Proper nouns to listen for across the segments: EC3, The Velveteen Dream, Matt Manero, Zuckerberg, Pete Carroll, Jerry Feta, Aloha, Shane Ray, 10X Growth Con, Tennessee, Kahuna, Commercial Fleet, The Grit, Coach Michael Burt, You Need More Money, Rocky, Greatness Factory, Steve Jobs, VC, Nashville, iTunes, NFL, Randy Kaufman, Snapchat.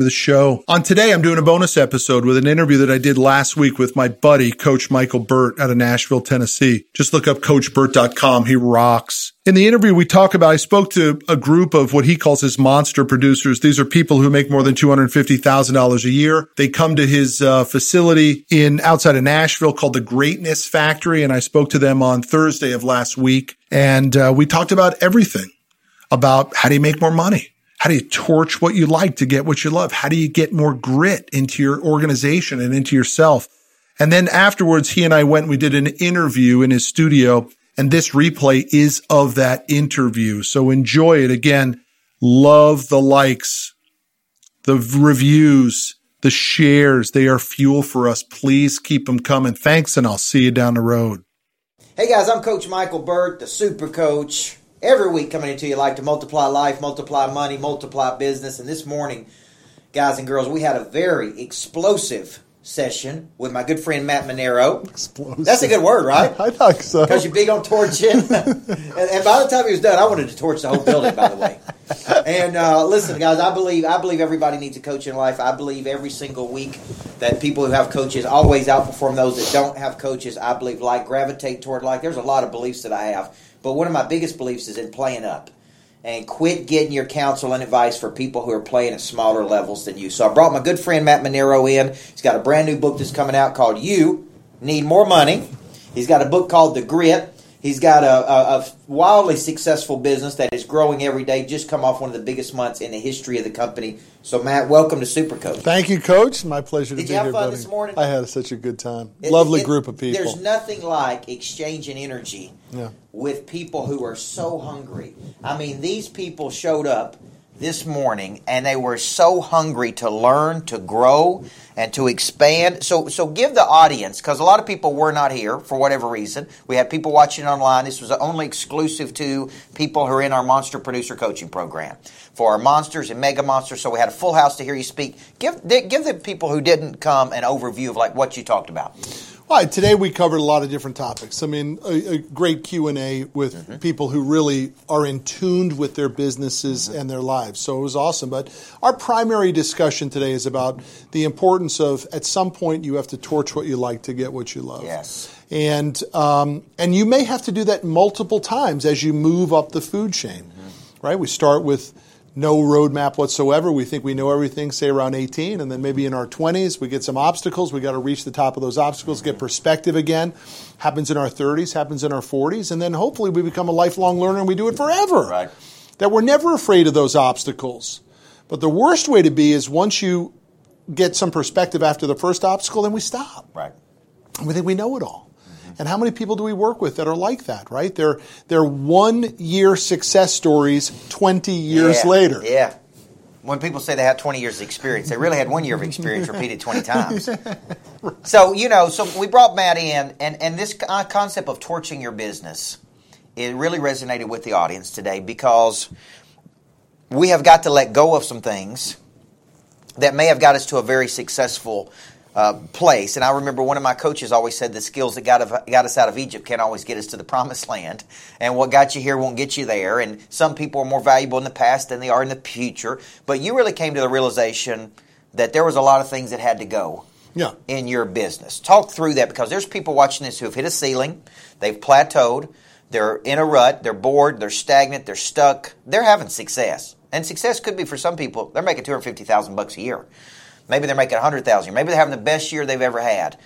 for the show. On today, I'm doing a bonus episode with an interview that I did last week with my buddy, Coach Michael Burt out of Nashville, Tennessee. Just look up coachburt.com. He rocks. In the interview, we talk about, I spoke to a group of what he calls his monster producers. These are people who make more than $250,000 a year. They come to his facility outside of Nashville called the Greatness Factory. And I spoke to them on Thursday of last week. And we talked about everything, about how do you make more money? How do you torch what you like to get what you love? How do you get more grit into your organization and into yourself? And then afterwards, he and I went and we did an interview in his studio. And this replay is of that interview. So enjoy it. Again, love the likes, the reviews, the shares. They are fuel for us. Please keep them coming. Thanks, and I'll see you down the road. Hey, guys, I'm Coach Michael Burt, the Super Coach. Every week coming into you like to multiply life, multiply money, multiply business. And this morning, guys and girls, we had a very explosive session with my good friend Matt Manero. Explosive. That's a good word, right? I think so. Because you're big on torching. and by the time he was done, I wanted to torch the whole building, by the way. And listen, guys, I believe everybody needs a coach in life. I believe every single week that people who have coaches always outperform those that don't have coaches. I believe gravitate toward like. There's a lot of beliefs that I have. But one of my biggest beliefs is in playing up. And quit getting your counsel and advice for people who are playing at smaller levels than you. So I brought my good friend Matt Manero in. He's got a brand new book that's coming out called You Need More Money. He's got a book called The Grit. He's got a wildly successful business that is growing every day. Just come off one of the biggest months in the history of the company. So, Matt, welcome to SuperCoach. Thank you, Coach. My pleasure to be here, buddy. Did you have fun this morning? I had such a good time. Lovely group of people. There's nothing like exchanging energy. Yeah. With people who are so hungry. I mean, these people showed up this morning and they were so hungry to learn, to grow, and to expand. So give the audience, because a lot of people were not here for whatever reason. We had people watching online. This was only exclusive to people who are in our Monster Producer Coaching Program for our monsters and mega monsters. So we had a full house to hear you speak. Give the people who didn't come an overview of like what you talked about. All right, today we covered a lot of different topics. I mean, a great Q&A with people who really are in tune with their businesses and their lives. So it was awesome. But our primary discussion today is about the importance of, at some point, you have to torch what you like to get what you love. Yes. And you may have to do that multiple times as you move up the food chain, right? We start with no roadmap whatsoever. We think we know everything, say around 18, and then maybe in our 20s, we get some obstacles. We got to reach the top of those obstacles, get perspective again. Happens in our 30s, happens in our 40s, and then hopefully we become a lifelong learner and we do it forever. Right. That we're never afraid of those obstacles. But the worst way to be is once you get some perspective after the first obstacle, then we stop. Right. We think we know it all. And how many people do we work with that are like that, right? They're 1 year success stories 20 years later. Yeah. When people say they had 20 years of experience, they really had 1 year of experience repeated 20 times. Right. So, so we brought Matt in, and this concept of torching your business, it really resonated with the audience today because we have got to let go of some things that may have got us to a very successful place. And I remember one of my coaches always said the skills that got us out of Egypt can't always get us to the promised land. And what got you here won't get you there. And some people are more valuable in the past than they are in the future. But you really came to the realization that there was a lot of things that had to go in your business. Talk through that, because there's people watching this who have hit a ceiling. They've plateaued. They're in a rut. They're bored. They're stagnant. They're stuck. They're having success. And success could be for some people, they're making $250,000 a year. Maybe they're making $100,000. Maybe they're having the best year they've ever had.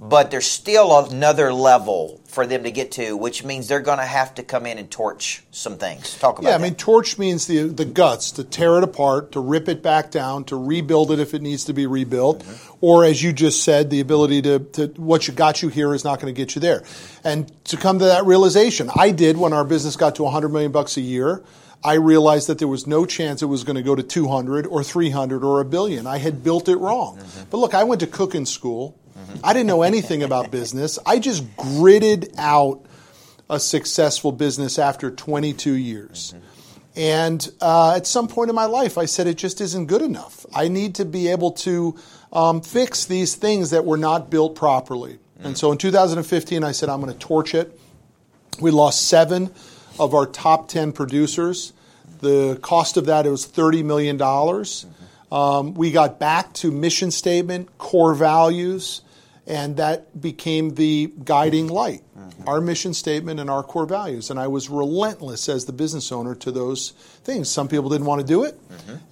But there's still another level for them to get to, which means they're going to have to come in and torch some things. Talk about that. Yeah, I mean, torch means the guts, to tear it apart, to rip it back down, to rebuild it if it needs to be rebuilt. Or, as you just said, the ability to what you got you here is not going to get you there. And to come to that realization, I did when our business got to $100 million a year. I realized that there was no chance it was going to go to 200 or 300 or a billion. I had built it wrong. But look, I went to cooking school. I didn't know anything about business. I just gritted out a successful business after 22 years. And at some point in my life, I said it just isn't good enough. I need to be able to fix these things that were not built properly. And so in 2015, I said, I'm going to torch it. We lost 7 of our top 10 producers. The cost of that, it was $30 million. We got back to mission statement, core values, and that became the guiding light, our mission statement and our core values. And I was relentless as the business owner to those things. Some people didn't want to do it,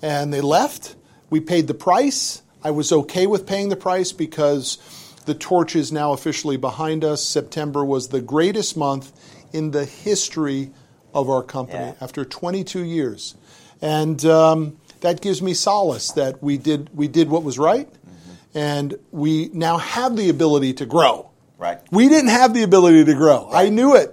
and they left. We paid the price. I was okay with paying the price because the torch is now officially behind us. September was the greatest month in the history of our company after 22 years. And that gives me solace that we did what was right. And we now have the ability to grow. Right. We didn't have the ability to grow. Right.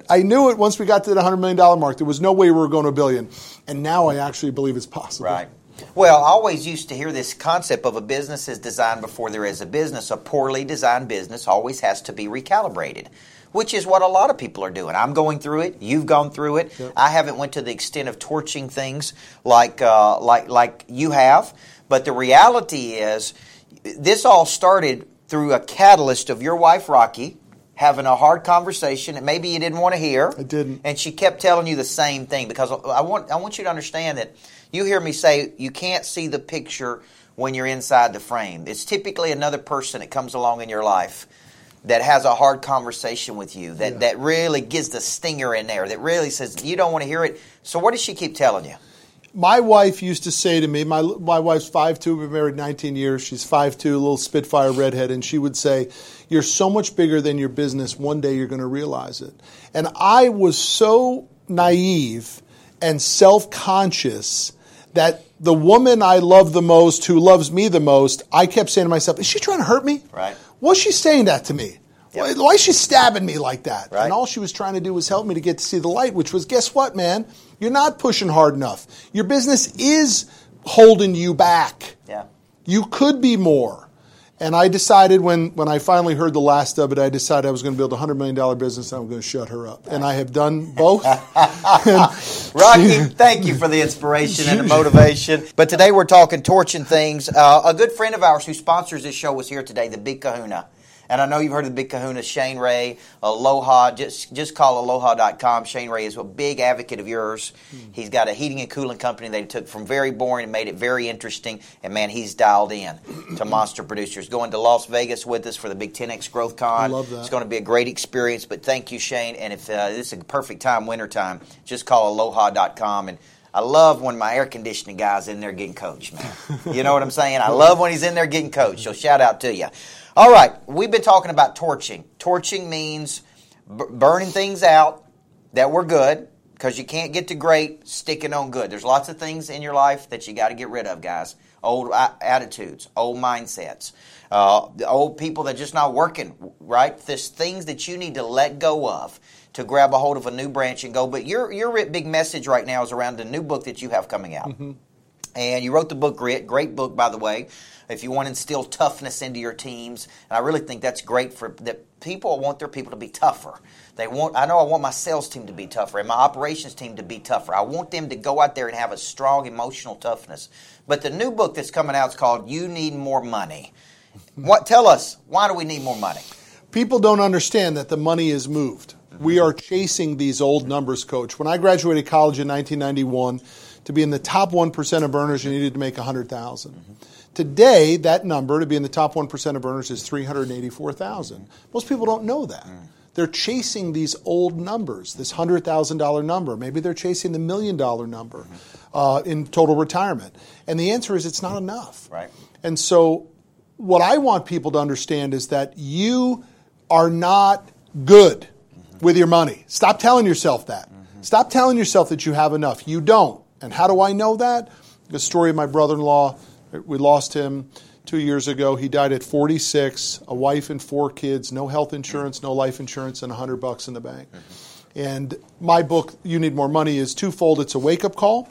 I knew it once we got to the $100 million mark. There was no way we were going to $1 billion. And now I actually believe it's possible. Right. Well, I always used to hear this concept of a business is designed before there is a business. A poorly designed business always has to be recalibrated, which is what a lot of people are doing. I'm going through it. You've gone through it. Yep. I haven't went to the extent of torching things like you have. But the reality is, this all started through a catalyst of your wife, Rocky, having a hard conversation that maybe you didn't want to hear. I didn't. And she kept telling you the same thing, because I want you to understand that you hear me say you can't see the picture when you're inside the frame. It's typically another person that comes along in your life that has a hard conversation with you, that really gives the stinger in there, that really says you don't want to hear it. So what does she keep telling you? My wife used to say to me, my wife's 5'2", we've been married 19 years, she's 5'2", a little spitfire redhead, and she would say, you're so much bigger than your business, one day you're going to realize it. And I was so naive and self-conscious that the woman I love the most, who loves me the most, I kept saying to myself, is she trying to hurt me? Right. What's she saying that to me? Yep. Why is she stabbing me like that? Right. And all she was trying to do was help me to get to see the light, which was, guess what, man? You're not pushing hard enough. Your business is holding you back. Yeah. You could be more. And I decided when I finally heard the last of it, I decided I was going to build a $100 million business and I'm going to shut her up. And I have done both. Rocky, thank you for the inspiration and the motivation. But today we're talking torching things. A good friend of ours who sponsors this show was here today, the Big Kahuna. And I know you've heard of the Big Kahuna, Shane Ray, Aloha. Just call aloha.com. Shane Ray is a big advocate of yours. He's got a heating and cooling company that he took from very boring and made it very interesting. And, man, he's dialed in to monster producers. Going to Las Vegas with us for the big 10X Growth Con. I love that. It's going to be a great experience. But thank you, Shane. And if this is a perfect time, wintertime, just call aloha.com. And I love when my air conditioning guy's in there getting coached, man. You know what I'm saying? I love when he's in there getting coached. So shout out to you. All right, we've been talking about torching. Torching means burning things out that were good, because you can't get to great sticking on good. There's lots of things in your life that you got to get rid of, guys. Old attitudes, old mindsets, old people that are just not working, right? There's things that you need to let go of to grab a hold of a new branch and go. But your big message right now is around the new book that you have coming out. Mm-hmm. And you wrote the book, Grit, great book, by the way, if you want to instill toughness into your teams. And I really think that's great for that. People want their people to be tougher. I want my sales team to be tougher and my operations team to be tougher. I want them to go out there and have a strong emotional toughness. But the new book that's coming out is called You Need More Money. Tell us, why do we need more money? People don't understand that the money is moved. We are chasing these old numbers, Coach. When I graduated college in 1991, to be in the top 1% of earners, you needed to make $100,000. Today, that number, to be in the top 1% of earners, is $384,000. Most people don't know that. They're chasing these old numbers, this $100,000 number. Maybe they're chasing the $1 million number in total retirement. And the answer is it's not enough. Right. And so what I want people to understand is that you are not good with your money. Stop telling yourself that. Stop telling yourself that you have enough. You don't. And how do I know that? The story of my brother-in-law, we lost him 2 years ago. He died at 46, a wife and four kids, no health insurance, no life insurance, and $100 in the bank. And my book, You Need More Money, is twofold. It's a wake-up call,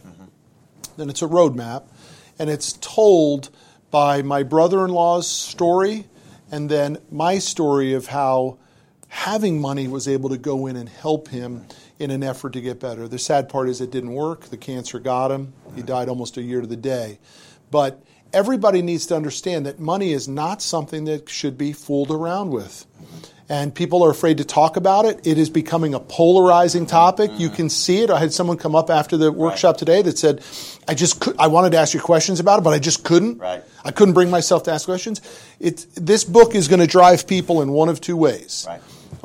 then it's a roadmap, and it's told by my brother-in-law's story and then my story of how having money was able to go in and help him in an effort to get better. The sad part is it didn't work. The cancer got him. He died almost a year to the day. But everybody needs to understand that money is not something that should be fooled around with. and people are afraid to talk about it. It is becoming a polarizing topic. Mm-hmm. You can see it. I had someone come up after the workshop today that said, I wanted to ask you questions about it, but I just couldn't. Right. I couldn't bring myself to ask questions. This book is going to drive people in one of two ways. Right.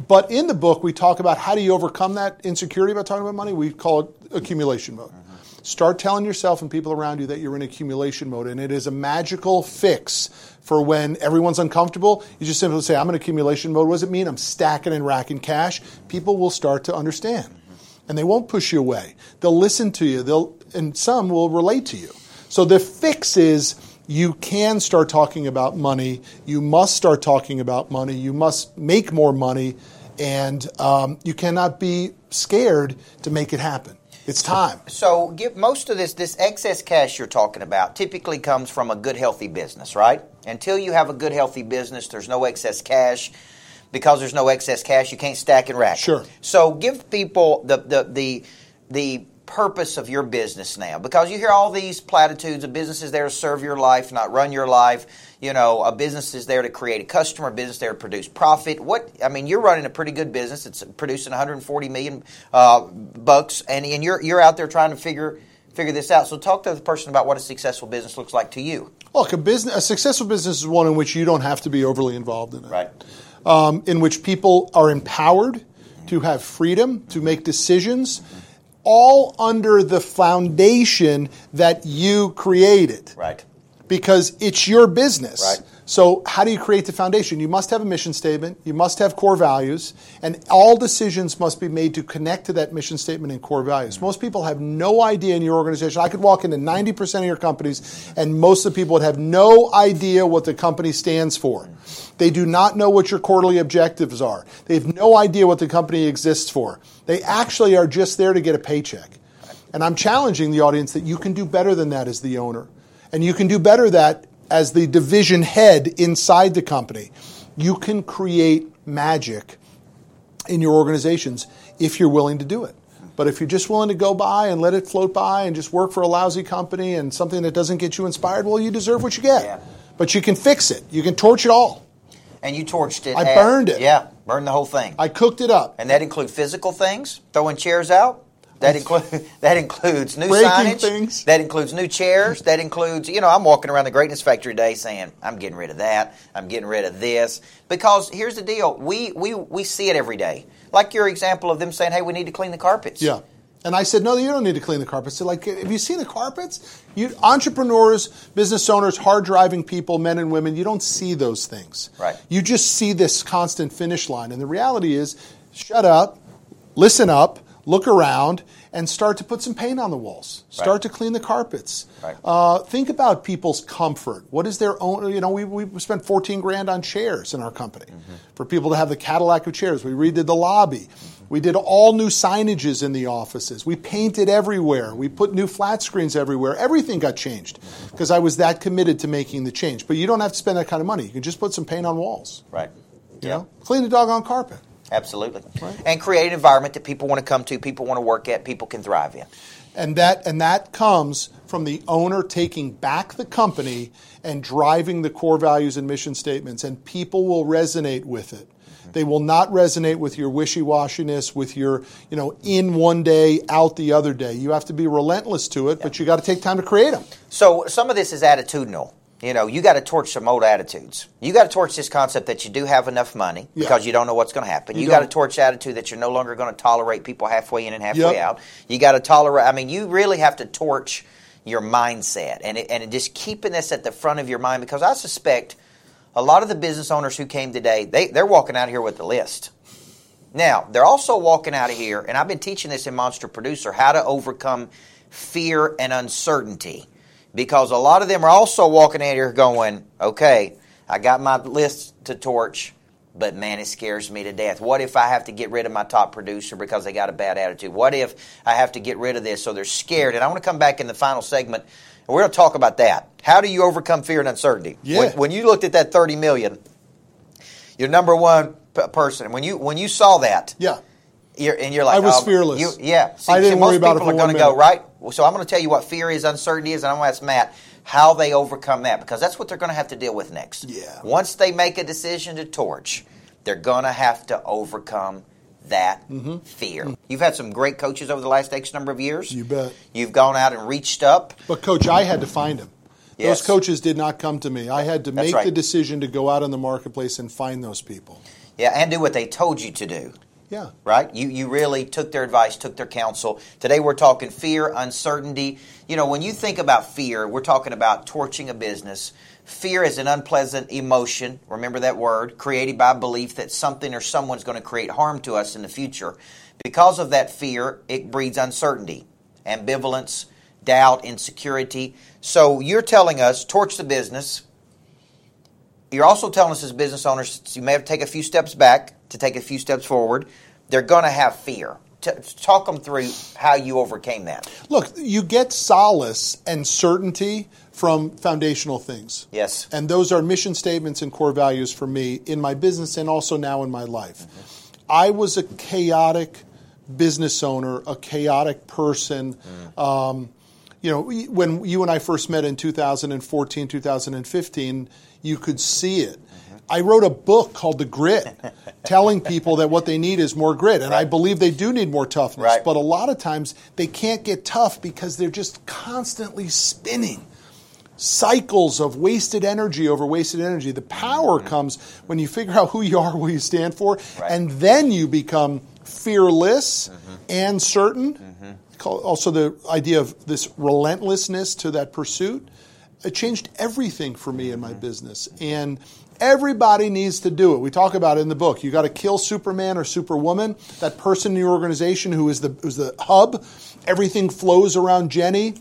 But in the book, we talk about how do you overcome that insecurity about talking about money. We call it accumulation mode. Mm-hmm. Start telling yourself and people around you that you're in accumulation mode, and it is a magical fix for when everyone's uncomfortable. You just simply say, I'm in accumulation mode. What does it mean? I'm stacking and racking cash. People will start to understand, and they won't push you away. They'll listen to you, and some will relate to you. So the fix is you can start talking about money. You must start talking about money. You must make more money, and you cannot be scared to make it happen. It's time. So most of this excess cash you're talking about typically comes from a good, healthy business, right? Until you have a good, healthy business, there's no excess cash. Because there's no excess cash, you can't stack and rack. Sure. So give people the purpose of your business now, because you hear all these platitudes of business is there to serve your life, not run your life. You know, a business is there to create a customer, a business there to produce profit. You're running a pretty good business. It's producing $140 million bucks, and you're out there trying to figure this out. So talk to the person about what a successful business looks like to you. Look, a successful business is one in which you don't have to be overly involved in it. Right. In which people are empowered to have freedom to make decisions. All under the foundation that you created. Right. Because it's your business. Right. So how do you create the foundation? You must have a mission statement. You must have core values. And all decisions must be made to connect to that mission statement and core values. Mm-hmm. Most people have no idea in your organization. I could walk into 90% of your companies, and most of the people would have no idea what the company stands for. Mm-hmm. They do not know what your quarterly objectives are. They have no idea what the company exists for. They actually are just there to get a paycheck. And I'm challenging the audience that you can do better than that as the owner. And you can do better that as the division head inside the company. You can create magic in your organizations if you're willing to do it. But if you're just willing to go by and let it float by and just work for a lousy company and something that doesn't get you inspired, well, you deserve what you get. Yeah. But you can fix it. You can torch it all. And you torched it. I burned it. Yeah, burned the whole thing. I cooked it up. And that includes physical things, throwing chairs out. That includes new signage. Things. That includes new chairs. That includes, I'm walking around the Greatness Factory today saying, I'm getting rid of that. I'm getting rid of this. Because here's the deal. We see it every day. Like your example of them saying, hey, we need to clean the carpets. Yeah. And I said, no, you don't need to clean the carpets. They're like, have you seen the carpets? Entrepreneurs, business owners, hard-driving people, men and women, you don't see those things. Right. You just see this constant finish line. And the reality is, shut up, listen up, look around, and start to put some paint on the walls. Start to clean the carpets. Right. Think about people's comfort. What is their own? We spent $14,000 on chairs in our company for people to have the Cadillac of chairs. We redid the lobby. We did all new signages in the offices. We painted everywhere. We put new flat screens everywhere. Everything got changed because I was that committed to making the change. But you don't have to spend that kind of money. You can just put some paint on walls. Right. You know? Clean the doggone carpet. Absolutely. Right. And create an environment that people want to come to, people want to work at, people can thrive in. And that comes from the owner taking back the company and driving the core values and mission statements, and people will resonate with it. They will not resonate with your wishy-washiness, with your, in one day, out the other day. You have to be relentless to it, but you got to take time to create them. So some of this is attitudinal. You got to torch some old attitudes. You got to torch this concept that you do have enough money because you don't know what's going to happen. You got to torch the attitude that you're no longer going to tolerate people halfway in and halfway out. You got to tolerate. You really have to torch your mindset and just keeping this at the front of your mind, because I suspect a lot of the business owners who came today, they're walking out of here with a list. Now, they're also walking out of here, and I've been teaching this in Monster Producer, how to overcome fear and uncertainty. Because a lot of them are also walking out here going, okay, I got my list to torch, but man, it scares me to death. What if I have to get rid of my top producer because they got a bad attitude? What if I have to get rid of this? So they're scared. And I want to come back in the final segment, and we're going to talk about that. How do you overcome fear and uncertainty? Yeah. When you looked at that $30 million, your number one person, when you saw that, you're like, I was fearless. I didn't worry about it for 1 minute. Most people are going to go, right? So I'm going to tell you what fear is, uncertainty is, and I'm going to ask Matt how they overcome that, because that's what they're going to have to deal with next. Yeah. Once they make a decision to torch, They're going to have to overcome that fear. You've had some great coaches over the last X number of years. You bet. You've gone out and reached up. But, Coach, I had to find them. Yes. Those coaches did not come to me. I had to make the decision to go out in the marketplace and find those people. Yeah, and do what they told you to do. Yeah. Right? You really took their advice, took their counsel. Today we're talking fear, uncertainty. You know, when you think about fear, we're talking about torching a business. Fear is an unpleasant emotion, remember that word, created by belief that something or someone's going to create harm to us in the future. Because of that fear, it breeds uncertainty, ambivalence, doubt, insecurity. So you're telling us, torch the business. You're also telling us as business owners, you may have to take a few steps back to take a few steps forward. They're going to have fear. Talk them through how you overcame that. Look, you get solace and certainty from foundational things. Yes. And those are mission statements and core values for me in my business and also now in my life. Mm-hmm. I was a chaotic business owner, a chaotic person. You know, when you and I first met in 2014, 2015, you could see it. I wrote a book called The Grit, telling people that what they need is more grit. And I believe they do need more toughness. Right. But a lot of times they can't get tough because they're just constantly spinning. Cycles of wasted energy over wasted energy. The power comes when you figure out who you are, what you stand for, and then you become fearless and certain. Also the idea of this relentlessness to that pursuit. It changed everything for me in my business. And everybody needs to do it. We talk about it in the book. You got to kill Superman or Superwoman, that person in your organization who is the hub. Everything flows around Jenny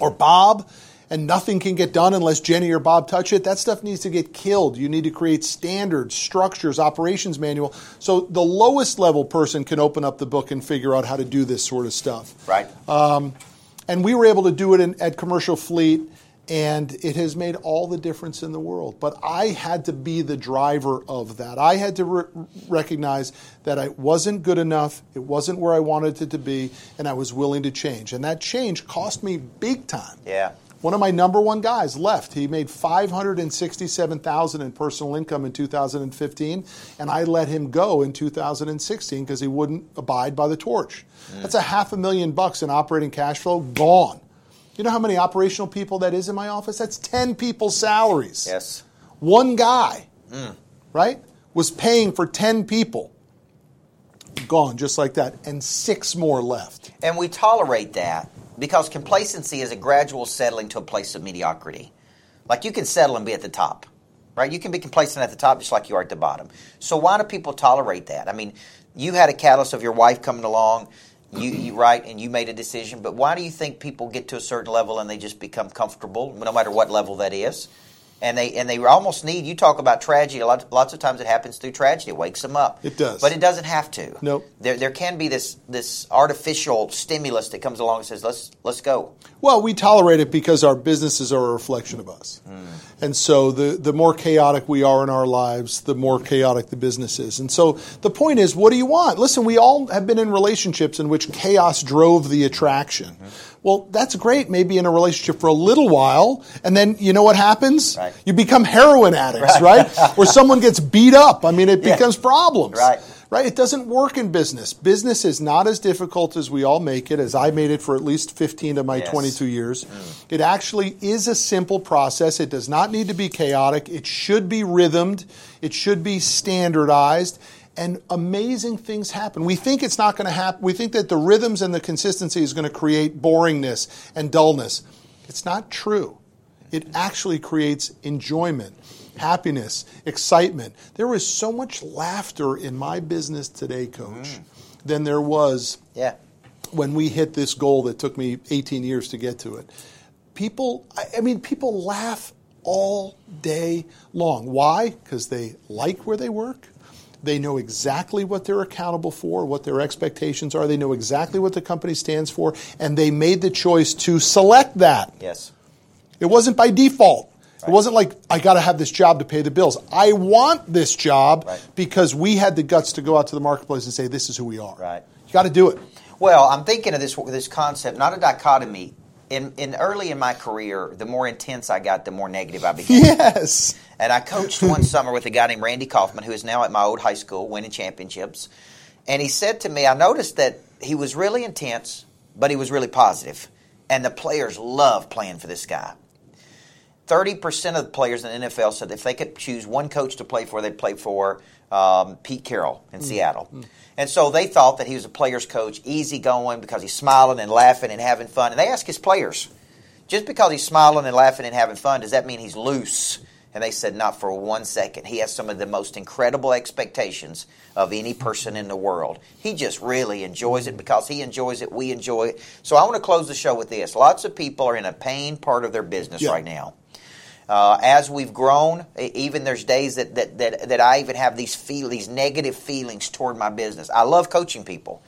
or Bob, and nothing can get done unless Jenny or Bob touch it. That stuff needs to get killed. You need to create standards, structures, operations manual. So the lowest level person can open up the book and figure out how to do this sort of stuff. Right. And we were able to do it at Commercial Fleet. And it has made all the difference in the world. But I had to be the driver of that. I had to recognize that I wasn't good enough, it wasn't where I wanted it to be, and I was willing to change. And that change cost me big time. Yeah. One of my number one guys left. He made $567,000 in personal income in 2015, and I let him go in 2016 because he wouldn't abide by the torch. That's $500,000 in operating cash flow gone. You know how many operational people that is in my office? That's 10 people's salaries. Yes. One guy, right, was paying for 10 people. Gone, just like that. And 6 more left. And we tolerate that because complacency is a gradual settling to a place of mediocrity. Like you can settle and be at the top, right? You can be complacent at the top just like you are at the bottom. So why do people tolerate that? I mean, you had a catalyst of your wife coming along. You right, and you made a decision, but why do you think people get to a certain level and they just become comfortable, no matter what level that is, and they almost need, you talk about tragedy, lots of times it happens through tragedy, it wakes them up. It does. But it doesn't have to. Nope. There can be this artificial stimulus that comes along and says, let's go. Well, we tolerate it because our businesses are a reflection of us. And so the more chaotic we are in our lives, the more chaotic the business is. And so the point is, what do you want? Listen, we all have been in relationships in which chaos drove the attraction. Well, that's great, maybe in a relationship for a little while, and then you know what happens? Right. You become heroin addicts, right? Or someone gets beat up. I mean, it becomes problems. Right? It doesn't work in business. Business is not as difficult as we all make it, as I made it for at least 15 of my 22 years. It actually is a simple process. It does not need to be chaotic. It should be rhythmed. It should be standardized. And amazing things happen. We think it's not going to happen. We think that the rhythms and the consistency is going to create boringness and dullness. It's not true. It actually creates enjoyment, happiness, excitement. There is so much laughter in my business today, Coach, than there was when we hit this goal that took me 18 years to get to it. People laugh all day long. Why? Because they like where they work. They know exactly what they're accountable for, what their expectations are. They know exactly what the company stands for, and they made the choice to select that. Yes. It wasn't by default. Right. It wasn't like, I got to have this job to pay the bills. I want this job because we had the guts to go out to the marketplace and say, this is who we are. Right. You got to do it. Well, I'm thinking of this concept, not a dichotomy. In early in my career, the more intense I got, the more negative I became. Yes. And I coached one summer with a guy named Randy Kaufman, who is now at my old high school winning championships. And he said to me, I noticed that he was really intense, but he was really positive. And the players love playing for this guy. 30% of the players in the NFL said if they could choose one coach to play for, they'd play for Pete Carroll in Seattle. And so they thought that he was a player's coach, easygoing, because he's smiling and laughing and having fun. And they asked his players, just because he's smiling and laughing and having fun, does that mean he's loose? And they said, not for one second. He has some of the most incredible expectations of any person in the world. He just really enjoys it because he enjoys it. We enjoy it. So I want to close the show with this. Lots of people are in a pain part of their business right now. As we've grown, even there's days that I even have these negative feelings toward my business. I love coaching people.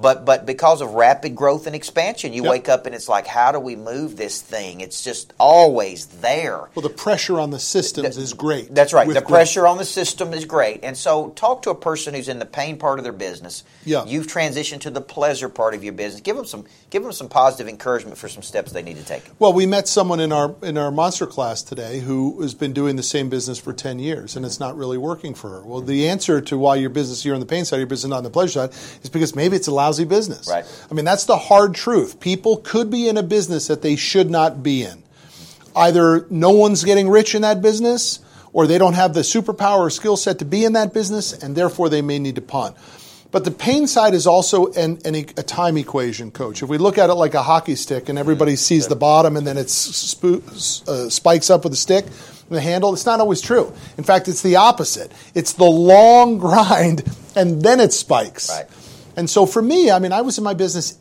But because of rapid growth and expansion, you wake up and it's like, how do we move this thing? It's just always there. Well, the pressure on the systems is great. That's right. The pressure on the system is great. And so talk to a person who's in the pain part of their business. Yeah. You've transitioned to the pleasure part of your business. Give them some positive encouragement for some steps they need to take. Well, we met someone in our monster class today who has been doing the same business for 10 years, and it's not really working for her. Well, the answer to why your business, you're on the pain side, your business not on the pleasure side, is because maybe it's a lousy business. Right. I mean, that's the hard truth. People could be in a business that they should not be in. Either no one's getting rich in that business, or they don't have the superpower or skill set to be in that business, and therefore they may need to pawn. But the pain side is also a time equation, Coach. If we look at it like a hockey stick and everybody sees the bottom and then it spikes up with the stick and the handle, it's not always true. In fact, it's the opposite. It's the long grind and then it spikes. Right. And so for me, I mean, I was in my business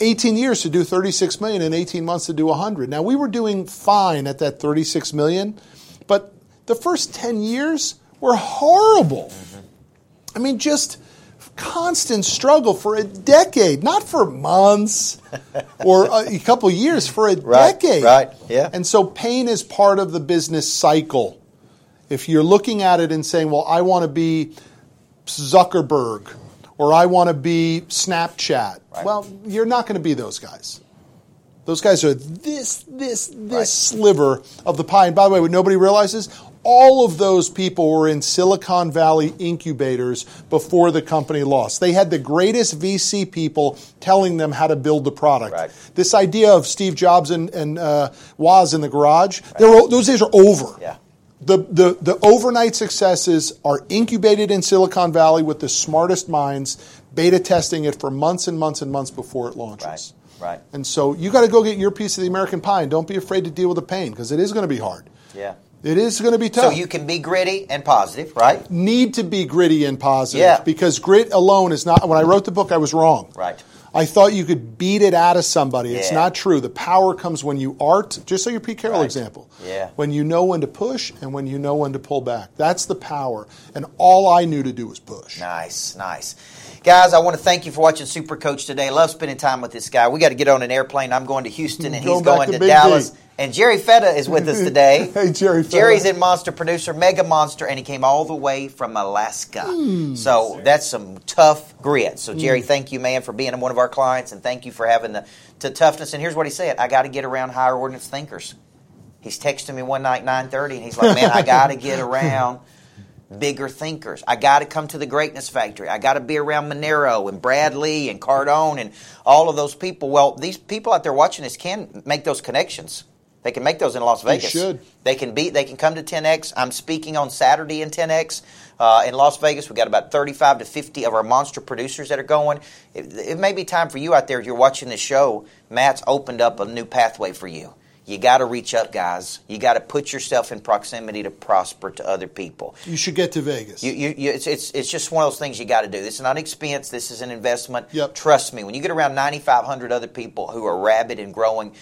18 years to do $36 million and 18 months to do $100. Now, we were doing fine at that $36 million, but the first 10 years were horrible. Mm-hmm. I mean, just constant struggle for a decade, not for months or a couple years, for a decade. Right, yeah. And so pain is part of the business cycle. If you're looking at it and saying, well, I want to be Zuckerberg, or I want to be Snapchat. Right. Well, you're not going to be those guys. Those guys are this right. sliver of the pie. And by the way, what nobody realizes, all of those people were in Silicon Valley incubators before the company lost. They had the greatest VC people telling them how to build the product. Right. This idea of Steve Jobs and Woz in the garage, right. Those days are over. Yeah. The overnight successes are incubated in Silicon Valley with the smartest minds, beta testing it for months and months and months before it launches. Right. And so you got to go get your piece of the American pie, and don't be afraid to deal with the pain, because it is going to be hard. Yeah. It is going to be tough. So you can be gritty and positive, right? Need to be gritty and positive. Yeah. Because grit alone is not. When I wrote the book, I was wrong. Right. I thought you could beat it out of somebody. Yeah. It's not true. The power comes when you art, just like your Pete Carroll example. Yeah. When you know when to push and when you know when to pull back. That's the power. And all I knew to do was push. Nice. Guys, I want to thank you for watching Super Coach today. I love spending time with this guy. We got to get on an airplane. I'm going to Houston and he's going to Dallas. And Jerry Feta is with us today. Hey, Jerry Feta. Jerry's in Monster Producer, Mega Monster, and he came all the way from Alaska. So that's some tough grit. So, Jerry, thank you, man, for being one of our clients, and thank you for having the toughness. And here's what he said. I got to get around higher ordinance thinkers. He's texting me one night, 9:30, and he's like, man, I got to get around bigger thinkers. I got to come to the Greatness Factory. I got to be around Manero and Bradley and Cardone and all of those people. Well, these people out there watching this can make those connections. They can make those in Las Vegas. They should. They can come to 10X. I'm speaking on Saturday in 10X in Las Vegas. We've got about 35 to 50 of our monster producers that are going. It may be time for you out there. If you're watching this show, Matt's opened up a new pathway for you. You got to reach up, guys. You got to put yourself in proximity to prosper to other people. You should get to Vegas. It's just one of those things you got to do. This is not an expense. This is an investment. Yep. Trust me. When you get around 9,500 other people who are rabid and growing,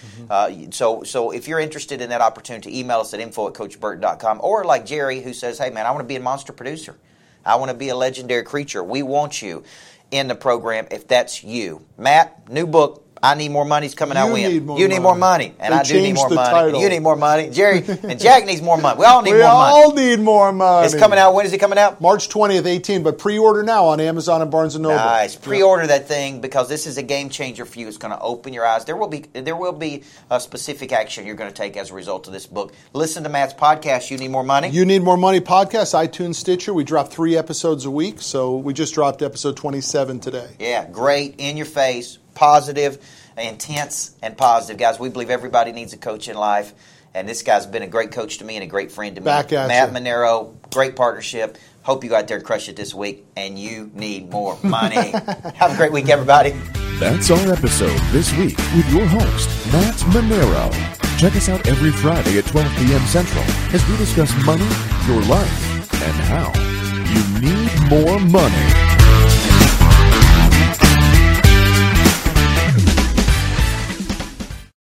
so if you're interested in that opportunity, email us at info@coachburt.com, or like Jerry, who says, hey, man, I want to be a monster producer. I want to be a legendary creature. We want you in the program if that's you. Matt, new book. I Need More Money's coming out when? You Need More Money. And I do need more money. And you need more money. Jerry and Jack needs more money. We all need more money. We all need more money. It's coming out. When is it coming out? March 20th, 18. But pre-order now on Amazon and Barnes & Noble. Nice. Pre-order that thing because this is a game changer for you. It's going to open your eyes. There will be a specific action you're going to take as a result of this book. Listen to Matt's podcast, You Need More Money. You Need More Money podcast, iTunes, Stitcher. We drop 3 episodes a week. So we just dropped episode 27 today. Yeah, great, in your face, positive, intense, and positive. Guys, we believe everybody needs a coach in life, and this guy's been a great coach to me and a great friend to me. Back at Matt Manero, great partnership. Hope you go out there and crush it this week, and you need more money. Have a great week, everybody. That's our episode this week with your host, Matt Manero. Check us out every Friday at 12 p.m. Central as we discuss money, your life, and how you need more money.